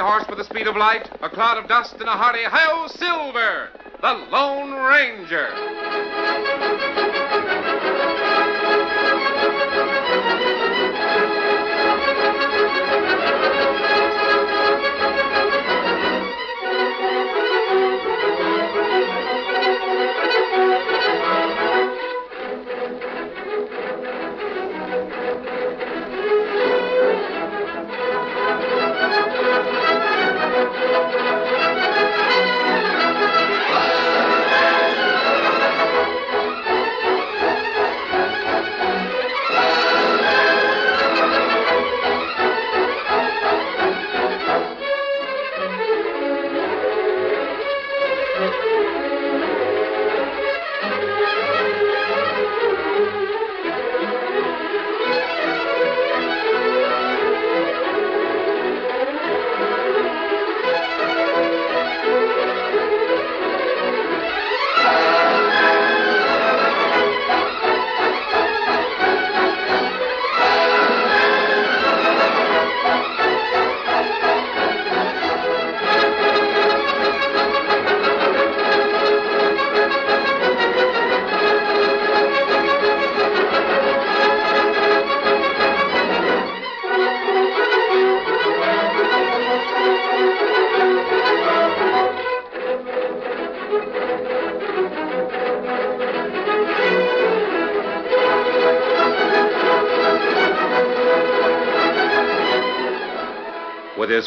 Horse with the speed of light, a cloud of dust, and a hearty hi-yo, Silver, the Lone Ranger. His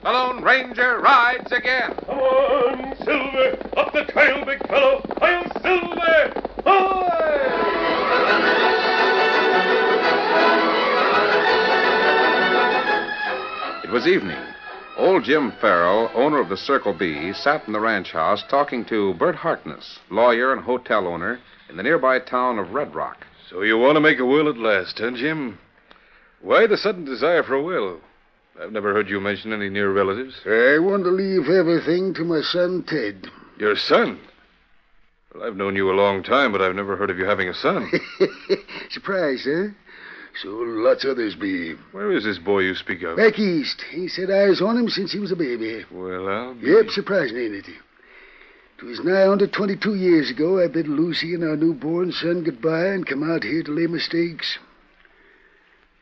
The Lone Ranger rides again. Come on, Silver, up the trail, big fellow. I'll Silver. Hi! It was evening. Old Jim Farrell, owner of the Circle B, sat in the ranch house talking to Bert Harkness, lawyer and hotel owner in the nearby town of Red Rock. So you want to make a will at last, huh, Jim? Why the sudden desire for a will? I've never heard you mention any near relatives. I want to leave everything to my son, Ted. Your son? Well, I've known you a long time, but I've never heard of you having a son. Surprise, huh? So lots others be. Where is this boy you speak of? Back east. He said eyes on him since he was a baby. Well, I'll be... Yep, surprising, ain't it? It was nigh on to 22 years ago I bid Lucy and our newborn son goodbye and come out here to lay mistakes.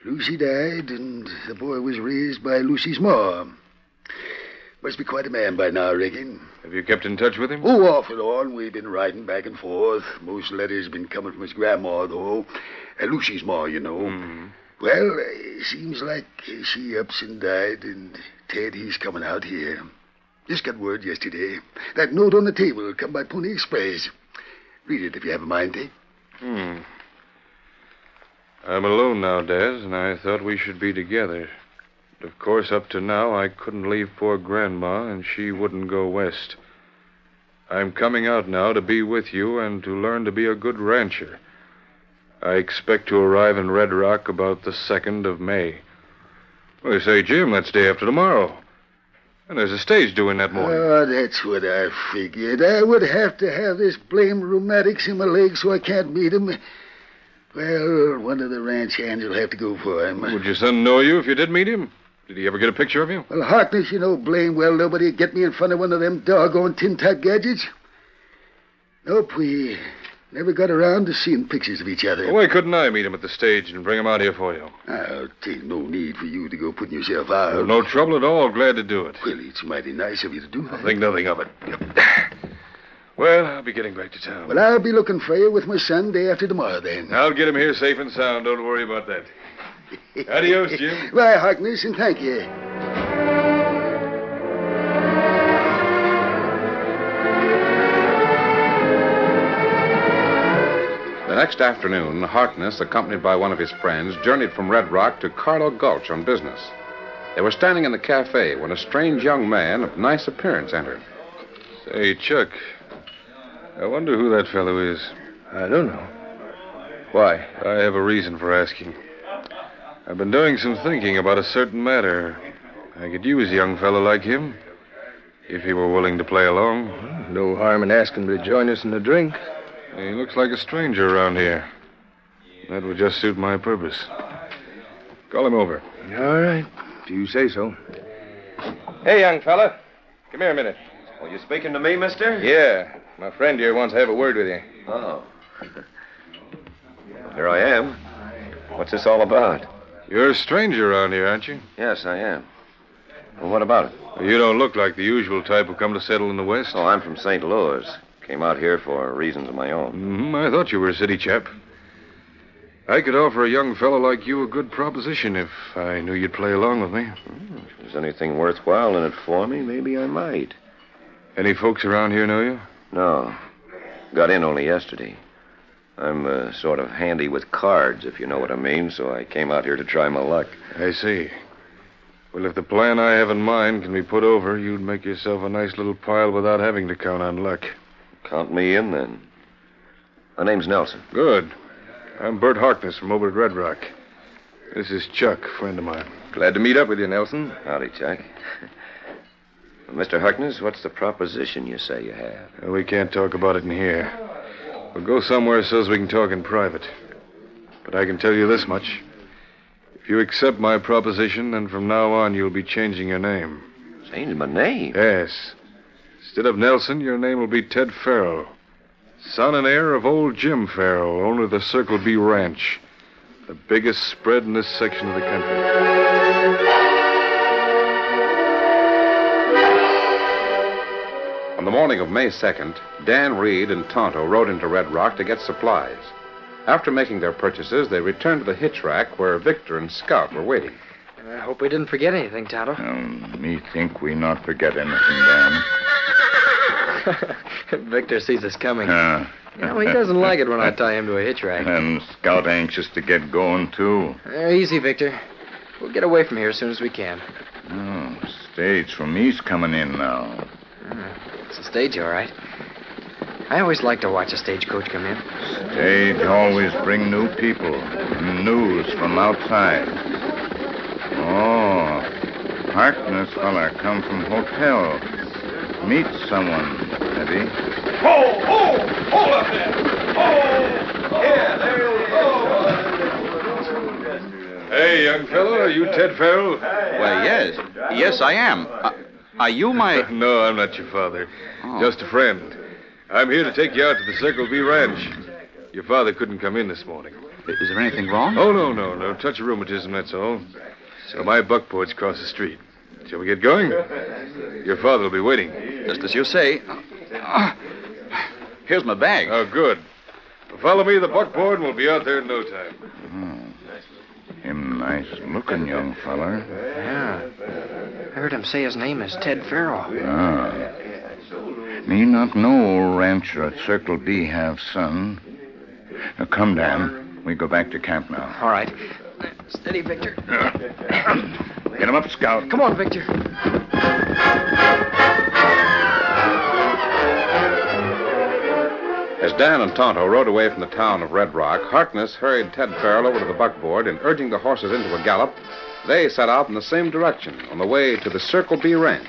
Lucy died, and the boy was raised by Lucy's ma. Must be quite a man by now, I reckon. Have you kept in touch with him? Oh, off and on. We've been riding back and forth. Most letters have been coming from his grandma, though. Lucy's ma, you know. Mm-hmm. Well, it seems like she ups and died, and Ted, he's coming out here. Just got word yesterday. That note on the table will come by Pony Express. Read it if you have a mind, Ted. Hmm. I'm alone now, Dad, and I thought we should be together. But of course, up to now, I couldn't leave poor Grandma, and she wouldn't go west. I'm coming out now to be with you and to learn to be a good rancher. I expect to arrive in Red Rock about the 2nd of May. Well, say, Jim, that's day after tomorrow. And there's a stage due in that morning. Oh, that's what I figured. I would have to have this blamed rheumatics in my legs so I can't meet him. Well, one of the ranch hands will have to go for him. Would your son know you if you did meet him? Did he ever get a picture of you? Well, Harkness, you know blame well nobody would get me in front of one of them doggone tin-type gadgets. Nope, we never got around to seeing pictures of each other. Well, why couldn't I meet him at the stage and bring him out here for you? Oh, Ted, no need for you to go putting yourself out. Well, no trouble at all. Glad to do it. Well, it's mighty nice of you to do that. I'll think nothing of it. Yep. Well, I'll be getting back to town. Well, I'll be looking for you with my son day after tomorrow, then. I'll get him here safe and sound. Don't worry about that. Adios, Jim. Bye, Harkness, and thank you. The next afternoon, Harkness, accompanied by one of his friends, journeyed from Red Rock to Carlo Gulch on business. They were standing in the cafe when a strange young man of nice appearance entered. Say, Chuck, I wonder who that fellow is. I don't know. Why? I have a reason for asking. I've been doing some thinking about a certain matter. I could use a young fellow like him, if he were willing to play along. Well, no harm in asking him to join us in a drink. He looks like a stranger around here. That would just suit my purpose. Call him over. All right, if you say so. Hey, young fella. Come here a minute. Oh, you speaking to me, mister? Yeah. My friend here wants to have a word with you. Oh. Here I am. What's this all about? You're a stranger around here, aren't you? Yes, I am. Well, what about it? You don't look like the usual type who come to settle in the West. Oh, I'm from St. Louis. Came out here for reasons of my own. Mm-hmm. I thought you were a city chap. I could offer a young fellow like you a good proposition if I knew you'd play along with me. If there's anything worthwhile in it for me, maybe I might. Any folks around here know you? No. Got in only yesterday. I'm sort of handy with cards, if you know what I mean, so I came out here to try my luck. I see. Well, if the plan I have in mind can be put over, you'd make yourself a nice little pile without having to count on luck. Count me in, then. My name's Nelson. Good. I'm Bert Harkness from over at Red Rock. This is Chuck, friend of mine. Glad to meet up with you, Nelson. Howdy, Chuck. Mr. Harkness, what's the proposition you say you have? Well, we can't talk about it in here. We'll go somewhere so's we can talk in private. But I can tell you this much. If you accept my proposition, then from now on you'll be changing your name. Change my name? Yes. Instead of Nelson, your name will be Ted Farrell. Son and heir of old Jim Farrell, owner of the Circle B Ranch. The biggest spread in this section of the country. On the morning of May 2nd, Dan Reid and Tonto rode into Red Rock to get supplies. After making their purchases, they returned to the hitch rack where Victor and Scout were waiting. I hope we didn't forget anything, Tonto. Me think we not forget anything, Dan. Victor sees us coming. He doesn't like it when I tie him to a hitch rack. And Scout anxious to get going, too. Easy, Victor. We'll get away from here as soon as we can. Oh, stage from East coming in now. It's a stage, all right. I always like to watch a stagecoach come in. Stage always bring new people, news from outside. Oh, Harkness fella come from hotel. Meet someone, maybe. Hold up there! Yeah, there you go. Hey, young fellow, are you Ted Farrell? Well, yes. Yes, I am. Are you my... No, I'm not your father. Oh. Just a friend. I'm here to take you out to the Circle B Ranch. Your father couldn't come in this morning. Is there anything wrong? Oh, no. Touch of rheumatism, that's all. So my buckboard's across the street. Shall we get going? Your father will be waiting. Just as you say. Here's my bag. Oh, good. Follow me, the buckboard, and we'll be out there in no time. Him nice-looking young feller. Yeah. I heard him say his name is Ted Farrell. Me not know old rancher at Circle B have son. Now, come, Dan. We go back to camp now. All right. Steady, Victor. Get him up, Scout. Come on, Victor. As Dan and Tonto rode away from the town of Red Rock, Harkness hurried Ted Farrell over to the buckboard and, urging the horses into a gallop, they set out in the same direction on the way to the Circle B Ranch.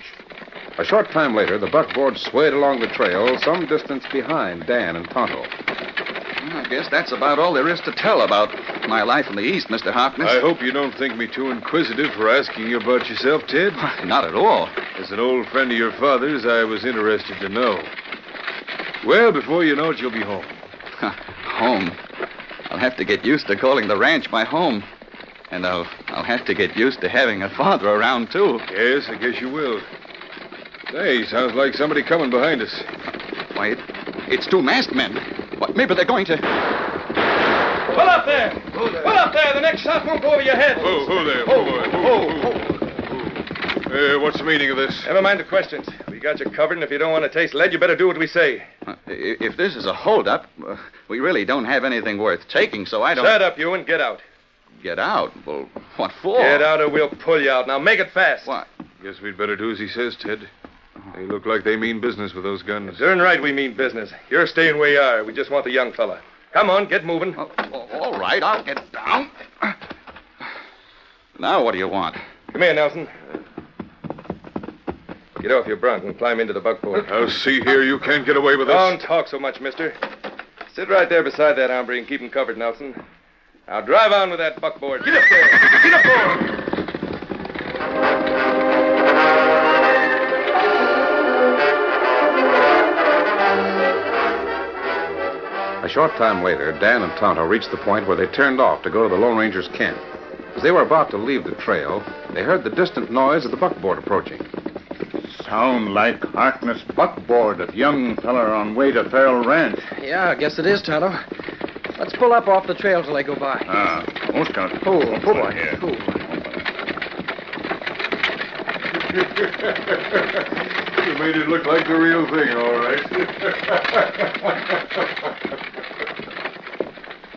A short time later, the buckboard swayed along the trail some distance behind Dan and Tonto. I guess that's about all there is to tell about my life in the East, Mr. Harkness. I hope you don't think me too inquisitive for asking you about yourself, Ted. Why, not at all. As an old friend of your father's, I was interested to know. Well, before you know it, you'll be home. Home? I'll have to get used to calling the ranch my home. And I'll have to get used to having a father around, too. Yes, I guess you will. Hey, sounds like somebody coming behind us. Why, It's two masked men. But maybe they're going to... Pull up there! Pull up there! The next shot won't go over your head. Who there? Who? What's the meaning of this? Never mind the questions. We got you covered, and if you don't want to taste lead, you better do what we say. If this is a holdup, we really don't have anything worth taking, so I don't... Shut up, you, and get out. Get out? Well, what for? Get out or we'll pull you out. Now make it fast. What? Guess we'd better do as he says, Ted. They look like they mean business with those guns. It's darn right we mean business. You're staying where you are. We just want the young fella. Come on, get moving. All right, I'll get down. Now what do you want? Come here, Nelson. Get off your bronc and climb into the buckboard. Now, see here, you can't get away with this. Don't talk so much, mister. Sit right there beside that hombre and keep him covered, Nelson. Now drive on with that buckboard. Get up there. Get up there. A short time later, Dan and Tonto reached the point where they turned off to go to the Lone Ranger's camp. As they were about to leave the trail, they heard the distant noise of the buckboard approaching. Sound like Harkness buckboard of young feller on way to Farrell Ranch. Yeah, I guess it is, Tonto. Let's pull up off the trail till they go by. Almost got it. Oh, boy. Here. You made it look like the real thing, all right.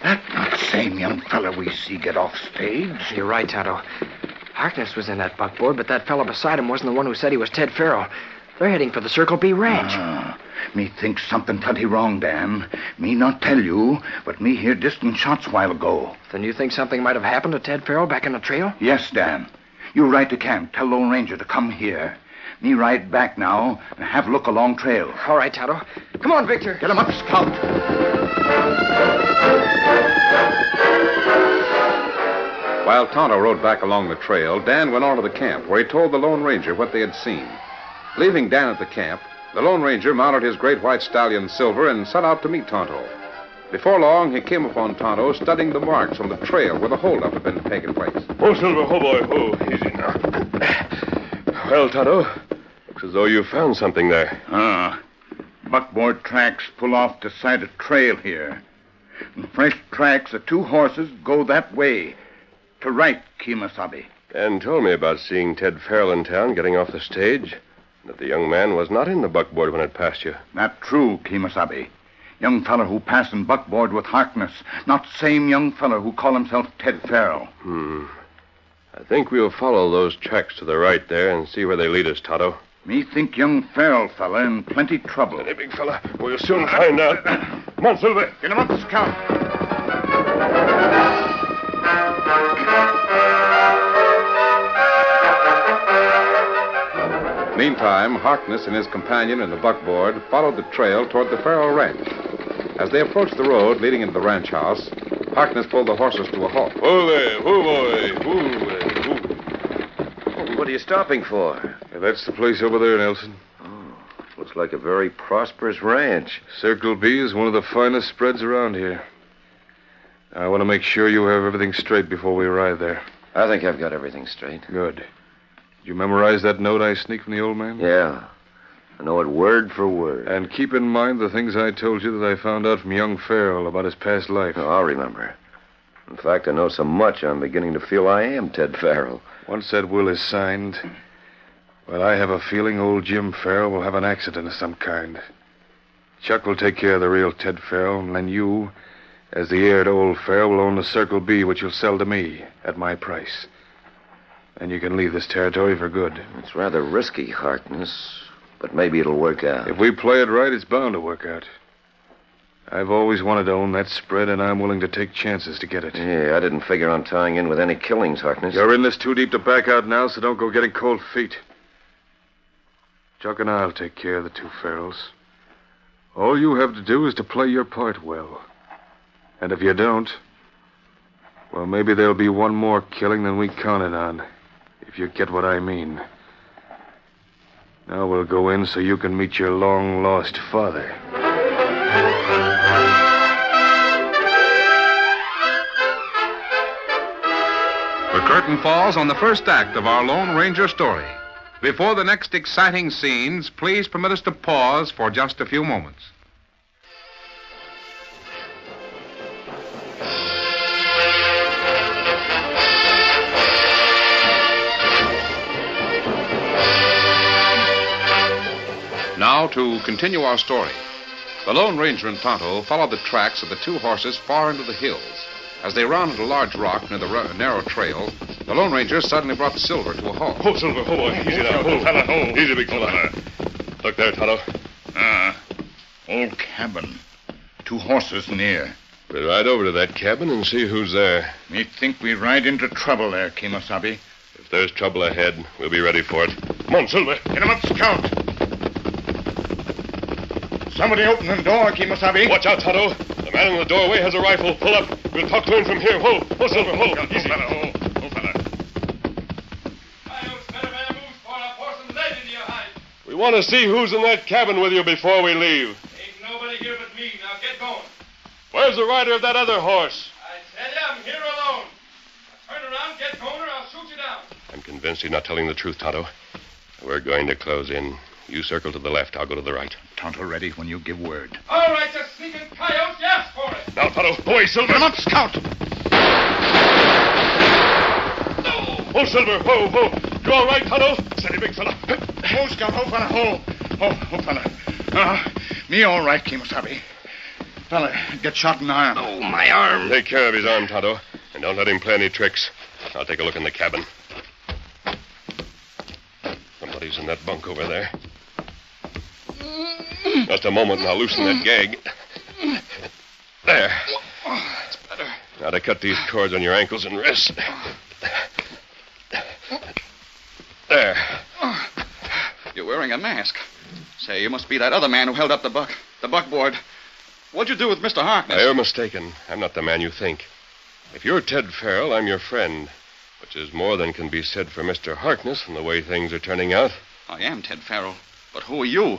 That's not the same young fella we see get off stage. You're right, Tonto. Harkness was in that buckboard, but that fella beside him wasn't the one who said he was Ted Farrell. They're heading for the Circle B Ranch. Me think something plenty wrong, Dan. Me not tell you, but me hear distant shots while ago. Then you think something might have happened to Ted Farrell back in the trail? Yes, Dan. You ride to camp. Tell Lone Ranger to come here. Me ride back now and have a look along trail. All right, Tonto. Come on, Victor. Get him up, Scout. While Tonto rode back along the trail, Dan went on to the camp where he told the Lone Ranger what they had seen. Leaving Dan at the camp, the Lone Ranger mounted his great white stallion, Silver, and set out to meet Tonto. Before long, he came upon Tonto studying the marks on the trail where the holdup had been taking place. Oh, Silver, oh, boy, oh, easy now. Well, Tonto, looks as though you found something there. Buckboard tracks pull off the side of trail here. And fresh tracks of two horses go that way, to right, Kemosabe. Dan told me about seeing Ted Farrell in town getting off the stage. That the young man was not in the buckboard when it passed you. Not true, Kemosabe. Young feller who passed in buckboard with Harkness. Not same young feller who call himself Ted Farrell. I think we'll follow those tracks to the right there and see where they lead us, Tonto. Me think young Farrell fella in plenty trouble. Hey, big fella. We'll soon find out. Come on, Silver. Get him up, Scout. Meantime, Harkness and his companion in the buckboard followed the trail toward the Farrell Ranch. As they approached the road leading into the ranch house, Harkness pulled the horses to a halt. Whoa there, whoa boy, whoa there, whoa. What are you stopping for? Yeah, that's the place over there, Nelson. Oh, looks like a very prosperous ranch. Circle B is one of the finest spreads around here. I want to make sure you have everything straight before we arrive there. I think I've got everything straight. Good. Did you memorize that note I sneaked from the old man? Yeah. I know it word for word. And keep in mind the things I told you that I found out from young Farrell about his past life. Oh, I'll remember. In fact, I know so much I'm beginning to feel I am Ted Farrell. Once that will is signed, well, I have a feeling old Jim Farrell will have an accident of some kind. Chuck will take care of the real Ted Farrell, and then you, as the heir to old Farrell, will own the Circle B, which you'll sell to me at my price. And you can leave this territory for good. It's rather risky, Harkness, but maybe it'll work out. If we play it right, it's bound to work out. I've always wanted to own that spread, and I'm willing to take chances to get it. Yeah, I didn't figure on tying in with any killings, Harkness. You're in this too deep to back out now, so don't go getting cold feet. Chuck and I'll take care of the two Farrells. All you have to do is to play your part well. And if you don't, well, maybe there'll be one more killing than we counted on. If you get what I mean. Now we'll go in so you can meet your long-lost father. The curtain falls on the first act of our Lone Ranger story. Before the next exciting scenes, please permit us to pause for just a few moments. Now to continue our story. The Lone Ranger and Tonto followed the tracks of the two horses far into the hills. As they rounded a large rock near the narrow trail, the Lone Ranger suddenly brought Silver to a halt. Oh, Silver, hold on. Easy now. Hold, fella, hold. Easy, big fella. Look there, Tonto. Old cabin. Two horses near. We'll ride over to that cabin and see who's there. Me think we ride into trouble there, Kemosabe. If there's trouble ahead, we'll be ready for it. Come on, Silver. Get him up, Scout. Somebody open the door, Kemosabe. Watch out, Tonto. The man in the doorway has a rifle. Pull up. We'll talk to him from here. Hold. Oh, Silver, hold. Hold, easy. Fella, hold. Hold, fella. We want to see who's in that cabin with you before we leave. Ain't nobody here but me. Now get going. Where's the rider of that other horse? I tell you, I'm here alone. Now turn around, get going, or I'll shoot you down. I'm convinced he's not telling the truth, Tonto. We're going to close in. You circle to the left, I'll go to the right. Tonto, ready when you give word. All right, you sneaking coyote, you ask for it. Now, Tonto, away, Silver. Come up, Scout. No. Oh, Silver, ho, ho. You all right, Tonto? Steady, big fella. Ho, Scout, ho, fella, ho. Ho, ho, fella. Me all right, Kemosabe. Fella, get shot in the arm. Oh, my arm. Take care of his arm, Tonto, and don't let him play any tricks. I'll take a look in the cabin. Somebody's in that bunk over there. Just a moment, and I'll loosen that gag. There. That's better. Now to cut these cords on your ankles and wrists. There. You're wearing a mask. Say, you must be that other man who held up the buckboard. What'd you do with Mr. Harkness? Now, you're mistaken. I'm not the man you think. If you're Ted Farrell, I'm your friend, which is more than can be said for Mr. Harkness and the way things are turning out. I am Ted Farrell, but who are you?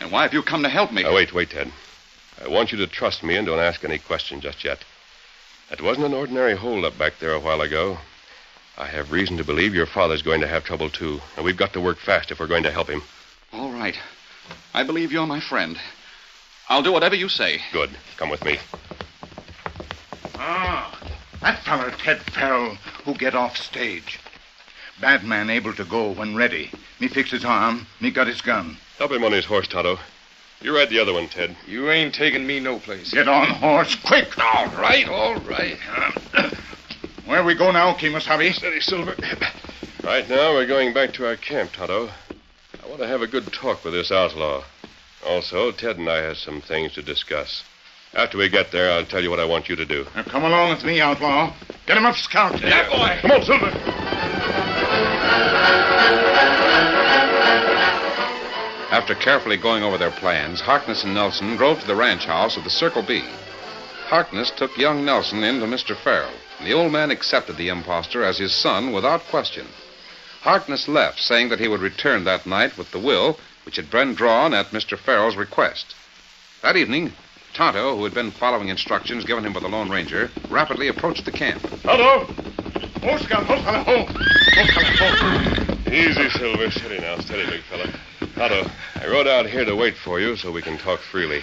And why have you come to help me? Now, wait, Ted. I want you to trust me and don't ask any questions just yet. That wasn't an ordinary holdup back there a while ago. I have reason to believe your father's going to have trouble, too, and we've got to work fast if we're going to help him. All right. I believe you're my friend. I'll do whatever you say. Good. Come with me. That fellow Ted Farrell who get off stage. Bad man able to go when ready. Me fix his arm. Me got his gun. Help him on his horse, Tonto. You ride the other one, Ted. You ain't taking me no place. Get on horse, quick. All right. Where we go now, Kemosabe? Steady, Silver. Right now, we're going back to our camp, Tonto. I want to have a good talk with this outlaw. Also, Ted and I have some things to discuss. After we get there, I'll tell you what I want you to do. Now, come along with me, outlaw. Get him up, Scout. Yeah, boy. Come on, Silver. After carefully going over their plans, Harkness and Nelson drove to the ranch house of the Circle B. Harkness took young Nelson in to Mr. Farrell, and the old man accepted the imposter as his son without question. Harkness left, saying that he would return that night with the will, which had been drawn at Mr. Farrell's request. That evening, Tonto, who had been following instructions given him by the Lone Ranger, rapidly approached the camp. Tonto! Oh, Scout! Oh, fella! Oh! Easy, Silver. Steady now. Steady, big fella. Tonto, I rode out here to wait for you so we can talk freely.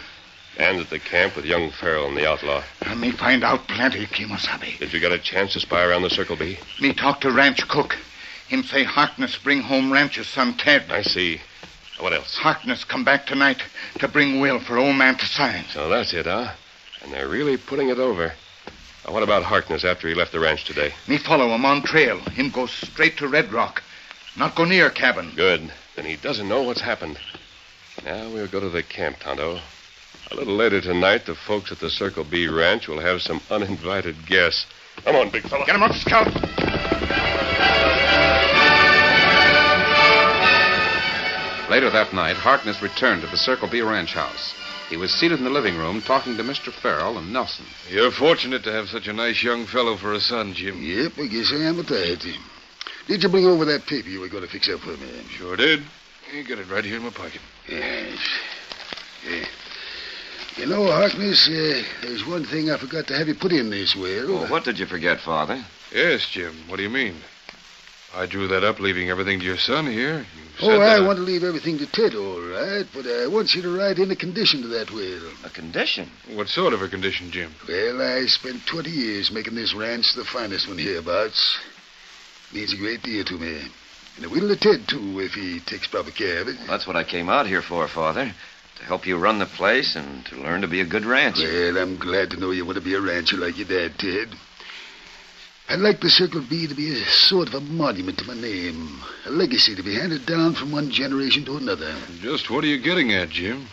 And at the camp with young Farrell and the outlaw. Now, me find out plenty, Kemosabe. Did you get a chance to spy around the Circle B? Me talk to ranch cook. Him say Harkness bring home rancher's son Ted. I see. What else? Harkness come back tonight to bring will for old man to sign. So that's it, huh? And they're really putting it over. Now, what about Harkness after he left the ranch today? Me follow him on trail. Him go straight to Red Rock. Not go near cabin. Good. Then he doesn't know what's happened. Now we'll go to the camp, Tonto. A little later tonight, the folks at the Circle B Ranch will have some uninvited guests. Come on, big fella. Get him up, Scout. Later that night, Harkness returned to the Circle B ranch house. He was seated in the living room talking to Mr. Farrell and Nelson. You're fortunate to have such a nice young fellow for a son, Jim. Yep, I guess I am at that. Did you bring over that paper you were going to fix up for me? Sure did. You got it right here in my pocket. Yes. Yeah. You know, Harkness, there's one thing I forgot to have you put in this will. Well, what did you forget, Father? Yes, Jim. What do you mean? I drew that up, leaving everything to your son here. I want to leave everything to Ted, all right, but I want you to write in a condition to that will. A condition? What sort of a condition, Jim? Well, I spent 20 years making this ranch the finest one hereabouts. Means a great deal to me. And a whittle of Ted, too, if he takes proper care of it. Well, that's what I came out here for, Father. To help you run the place and to learn to be a good rancher. Well, I'm glad to know you want to be a rancher like your dad, Ted. I'd like the Circle B to be a sort of a monument to my name. A legacy to be handed down from one generation to another. Just what are you getting at, Jim?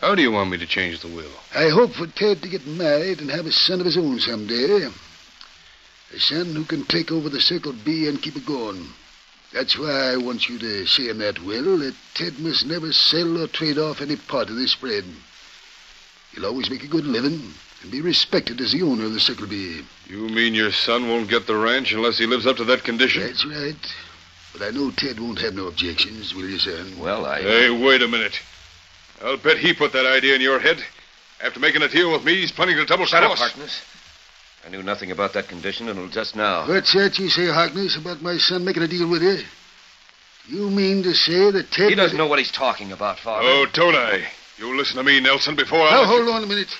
How do you want me to change the will? I hope for Ted to get married and have a son of his own someday. A son who can take over the Circle B and keep it going. That's why I want you to say in that will that Ted must never sell or trade off any part of this spread. He'll always make a good living and be respected as the owner of the Circle B. You mean your son won't get the ranch unless he lives up to that condition? That's right. But I know Ted won't have no objections, will you, son? Well, Hey, wait a minute. I'll bet he put that idea in your head. After making a deal with me, he's planning to double shut up, Harkness. I knew nothing about that condition until just now. What's that you say, Harkness, about my son making a deal with you? You mean to say that Ted... He doesn't know what he's talking about, Father. Oh, don't I? You listen to me, Nelson, before I... Now, hold on a minute.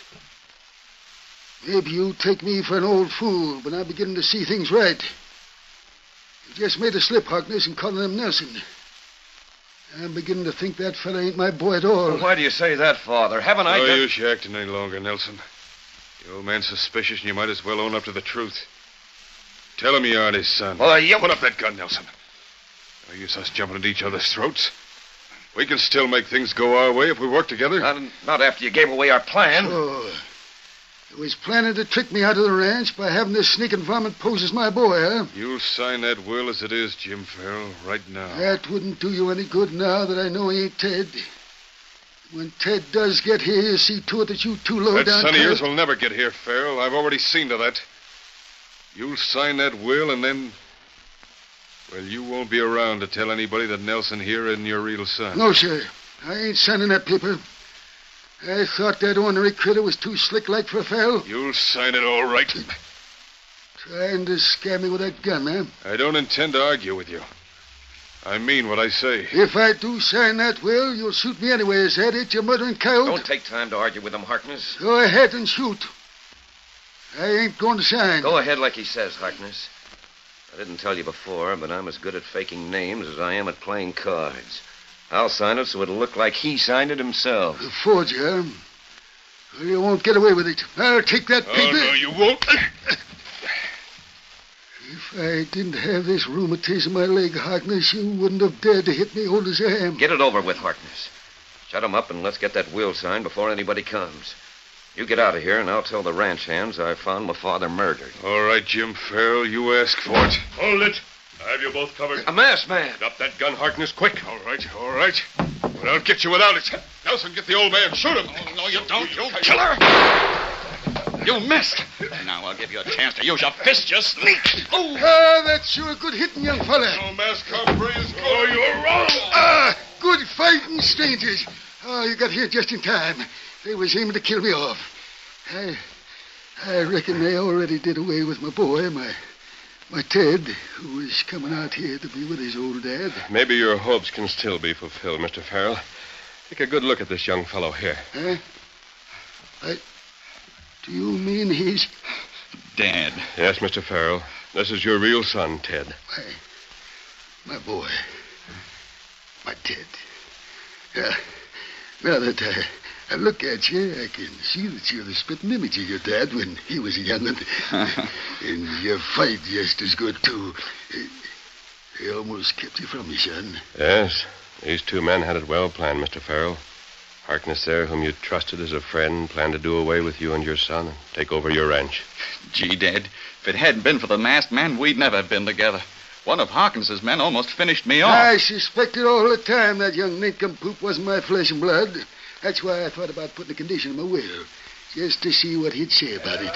Maybe you take me for an old fool, but I'm beginning to see things right. You just made a slip, Harkness, in calling him Nelson. I'm beginning to think that fella ain't my boy at all. Well, why do you say that, Father? Haven't I... No use you acting any longer, Nelson. The old man's suspicious, and you might as well own up to the truth. Tell him you aren't his son. Well, you... Put up that gun, Nelson. No use us jumping at each other's throats. We can still make things go our way if we work together. Not after you gave away our plan. Sure. It was planning to trick me out of the ranch by having this sneaking varmint pose as my boy, huh? You'll sign that will as it is, Jim Farrell, right now. That wouldn't do you any good now that I know he ain't Ted. When Ted does get here, he'll see to it that you two low down... That son of yours will never get here, Farrell. I've already seen to that. You'll sign that will and then... Well, you won't be around to tell anybody that Nelson here isn't your real son. No, sir. I ain't signing that paper. I thought that ornery critter was too slick-like for a Farrell. You'll sign it all right. Trying to scare me with that gun, huh? I don't intend to argue with you. I mean what I say. If I do sign that will, you'll shoot me anyway. Is that it, you murdering coyote? Don't take time to argue with him, Harkness. Go ahead and shoot. I ain't going to sign. Go ahead like he says, Harkness. I didn't tell you before, but I'm as good at faking names as I am at playing cards. I'll sign it so it'll look like he signed it himself. The forger, huh? Well, you won't get away with it. I'll take that paper. Oh, no, you won't. If I didn't have this rheumatism in my leg, Harkness, you wouldn't have dared to hit me old as I am. Get it over with, Harkness. Shut him up and let's get that will signed before anybody comes. You get out of here and I'll tell the ranch hands I found my father murdered. All right, Jim Farrell, you ask for it. Hold it. I have you both covered. A masked man. Drop that gun, Harkness, quick. All right. Well, I'll get you without it. Nelson, get the old man. Shoot him. Oh, no, you don't, you killer. You missed. Now I'll give you a chance to use your fist, you sneak. Oh, that's sure good hitting, young fella. No mask, Humphrey is good. Oh, you're wrong. Good fighting, strangers. Oh, you got here just in time. They was aiming to kill me off. I reckon they already did away with my boy, my Ted, who is coming out here to be with his old dad. Maybe your hopes can still be fulfilled, Mr. Farrell. Take a good look at this young fellow here. Huh? Do you mean he's... Dad. Yes, Mr. Farrell. This is your real son, Ted. My boy. My Ted. Now that I look at you, I can see that you're the spitting image of your dad when he was a young'un. And you fight just as good, too. They almost kept you from me, son. Yes. These two men had it well planned, Mr. Farrell. Harkness there, whom you trusted as a friend, planned to do away with you and your son and take over your ranch. Gee, Dad, if it hadn't been for the masked man, we'd never have been together. One of Harkness's men almost finished me off. I suspected all the time that young nincompoop wasn't my flesh and blood. That's why I thought about putting a condition in my will, just to see what he'd say about it.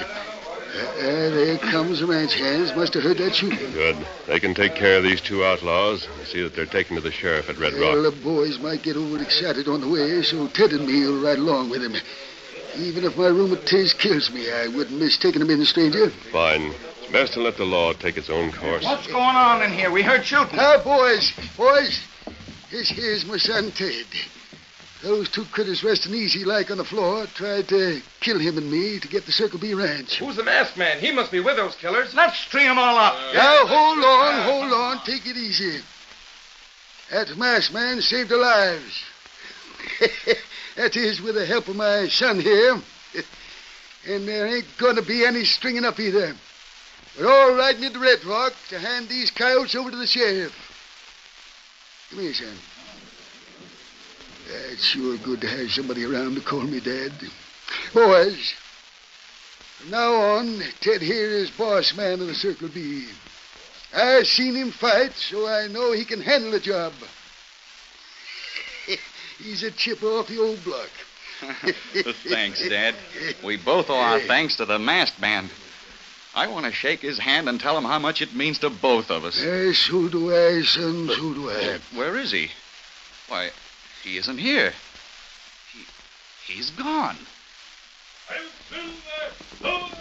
There comes the ranch hands. Must have heard that shooting. Good. They can take care of these two outlaws and see that they're taken to the sheriff at Red Rock. Well, the boys might get overexcited on the way, so Ted and me will ride along with him. Even if my rheumatism kills me, I wouldn't miss taking him in, stranger. Fine. It's best to let the law take its own course. What's going on in here? We heard shooting. Boys. This here's my son, Ted. Those two critters resting easy like on the floor tried to kill him and me to get the Circle B ranch. Who's the masked man? He must be with those killers. Let's tree them all up. Now, hold on. Take it easy. That masked man saved their lives. That is with the help of my son here. And there ain't going to be any stringing up either. We're all riding into Red Rock to hand these coyotes over to the sheriff. Come here, son. It's sure good to have somebody around to call me Dad. Boys, from now on, Ted here is boss man of the Circle B. I seen him fight, so I know he can handle the job. He's a chipper off the old block. Thanks, Dad. We both owe our thanks to the masked man. I want to shake his hand and tell him how much it means to both of us. Yes, so do I, son, but, so do I. Where is he? Why, he isn't here. He's gone. I'm Silver!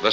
The